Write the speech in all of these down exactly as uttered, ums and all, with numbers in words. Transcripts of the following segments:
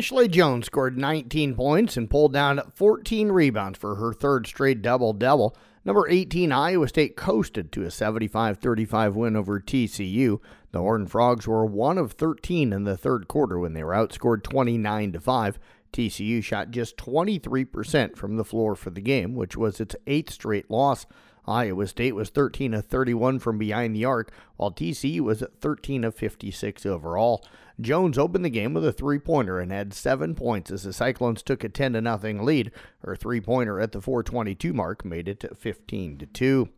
Ashley Jones scored nineteen points and pulled down fourteen rebounds for her third straight double-double. Number eighteen, Iowa State coasted to a seventy-five thirty-five win over T C U. The Horned Frogs were one of thirteen in the third quarter when they were outscored twenty-nine to five. T C U shot just twenty-three percent from the floor for the game, which was its eighth straight loss. Iowa State was thirteen of thirty-one from behind the arc, while T C U was thirteen of fifty-six overall. Jones opened the game with a three-pointer and had seven points as the Cyclones took a ten to nothing lead. Her three-pointer at the four twenty-two mark made it fifteen to two.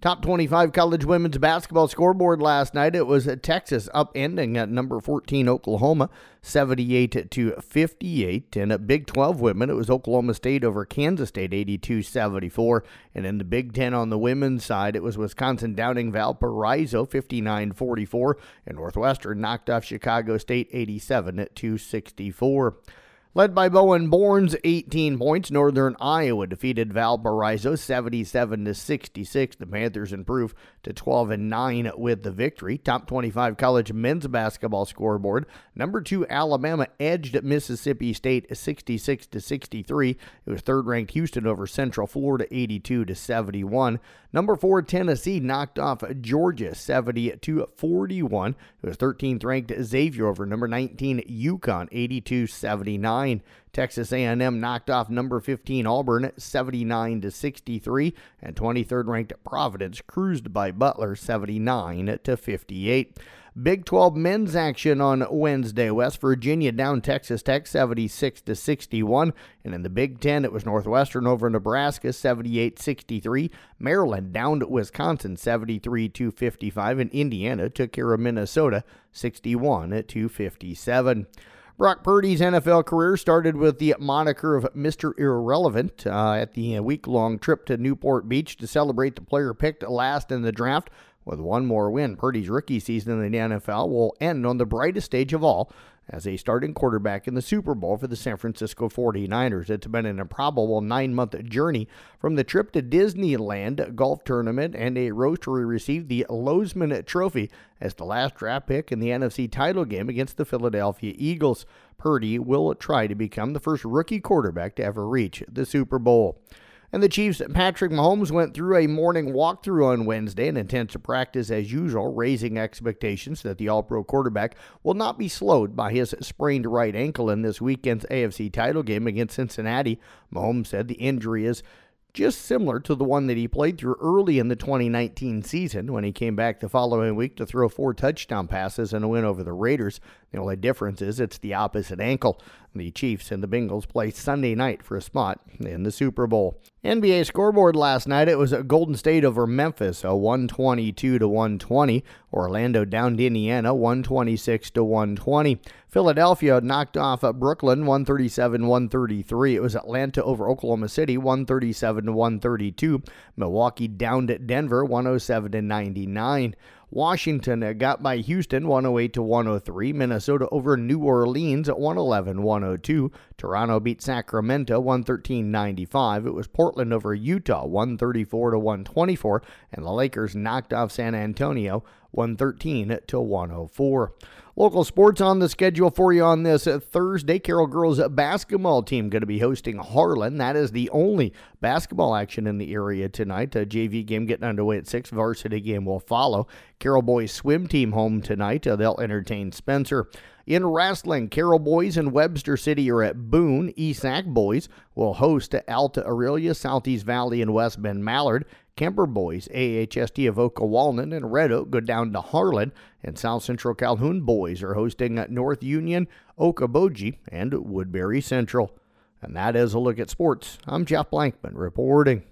Top twenty-five college women's basketball scoreboard last night. It was Texas upending at number fourteen Oklahoma, seventy-eight to fifty-eight. And at Big twelve women, it was Oklahoma State over Kansas State, eighty-two seventy-four. And in the Big ten on the women's side, it was Wisconsin downing Valparaiso, fifty-nine forty-four. And Northwestern knocked off Chicago State, eighty-seven to sixty-four. Led by Bowen Bournes, eighteen points, Northern Iowa defeated Valparaiso seventy-seven to sixty-six. The Panthers improve to twelve and nine with the victory. Top twenty-five college men's basketball scoreboard. Number two, Alabama edged Mississippi State sixty-six to sixty-three. It was third-ranked Houston over Central Florida eighty-two to seventy-one. Number four, Tennessee knocked off Georgia seventy to forty-one. It was thirteenth-ranked Xavier over number nineteen UConn eighty-two seventy-nine. Texas A and M knocked off number fifteen Auburn seventy-nine to sixty-three, and twenty-third-ranked Providence cruised by Butler seventy-nine to fifty-eight. Big twelve men's action on Wednesday. West Virginia down Texas Tech seventy-six to sixty-one, and in the Big ten it was Northwestern over Nebraska seventy-eight sixty-three. Maryland downed Wisconsin seventy-three to fifty-five, and Indiana took care of Minnesota sixty-one to fifty-seven. Brock Purdy's N F L career started with the moniker of Mister Irrelevant uh, at the week-long trip to Newport Beach to celebrate the player picked last in the draft. With one more win, Purdy's rookie season in the N F L will end on the brightest stage of all as a starting quarterback in the Super Bowl for the San Francisco forty-niners. It's been an improbable nine-month journey from the trip to Disneyland, golf tournament, and a roast where he received the Losman Trophy as the last draft pick in the N F C title game against the Philadelphia Eagles. Purdy will try to become the first rookie quarterback to ever reach the Super Bowl. And the Chiefs' Patrick Mahomes went through a morning walkthrough on Wednesday, an intense practice as usual, raising expectations that the All-Pro quarterback will not be slowed by his sprained right ankle in this weekend's A F C title game against Cincinnati. Mahomes said the injury is just similar to the one that he played through early in the twenty nineteen season when he came back the following week to throw four touchdown passes and a win over the Raiders. The only difference is it's the opposite ankle. The Chiefs and the Bengals play Sunday night for a spot in the Super Bowl. N B A scoreboard last night, it was Golden State over Memphis, a one twenty-two to one twenty. Orlando downed Indiana, one twenty-six to one twenty. Philadelphia knocked off Brooklyn, one thirty-seven to one thirty-three. It was Atlanta over Oklahoma City, one thirty-seven to one thirty-two. Milwaukee downed Denver, one oh seven to ninety-nine. Washington got by Houston one oh eight to one oh three. Minnesota over New Orleans at one eleven to one oh two. Toronto beat Sacramento one thirteen to ninety-five. It was Portland over Utah one thirty-four to one twenty-four, and the Lakers knocked off San Antonio one thirteen to one oh four. Local sports on the schedule for you on this Thursday. Carroll girls basketball team going to be hosting Harlan. That is the only basketball action in the area tonight. A J V game getting underway at six. Varsity game will follow. Carroll boys swim team home tonight. Uh, they'll entertain Spencer. In wrestling, Carroll boys and Webster City are at Boone. E S A C boys will host Alta Aurelia, Southeast Valley, and West Bend Mallard. Kemper boys, A H S T of Ocoquan and Red Oak go down to Harlan, and South Central Calhoun boys are hosting North Union, Okoboji, and Woodbury Central. And that is a look at sports. I'm Jeff Blankman reporting.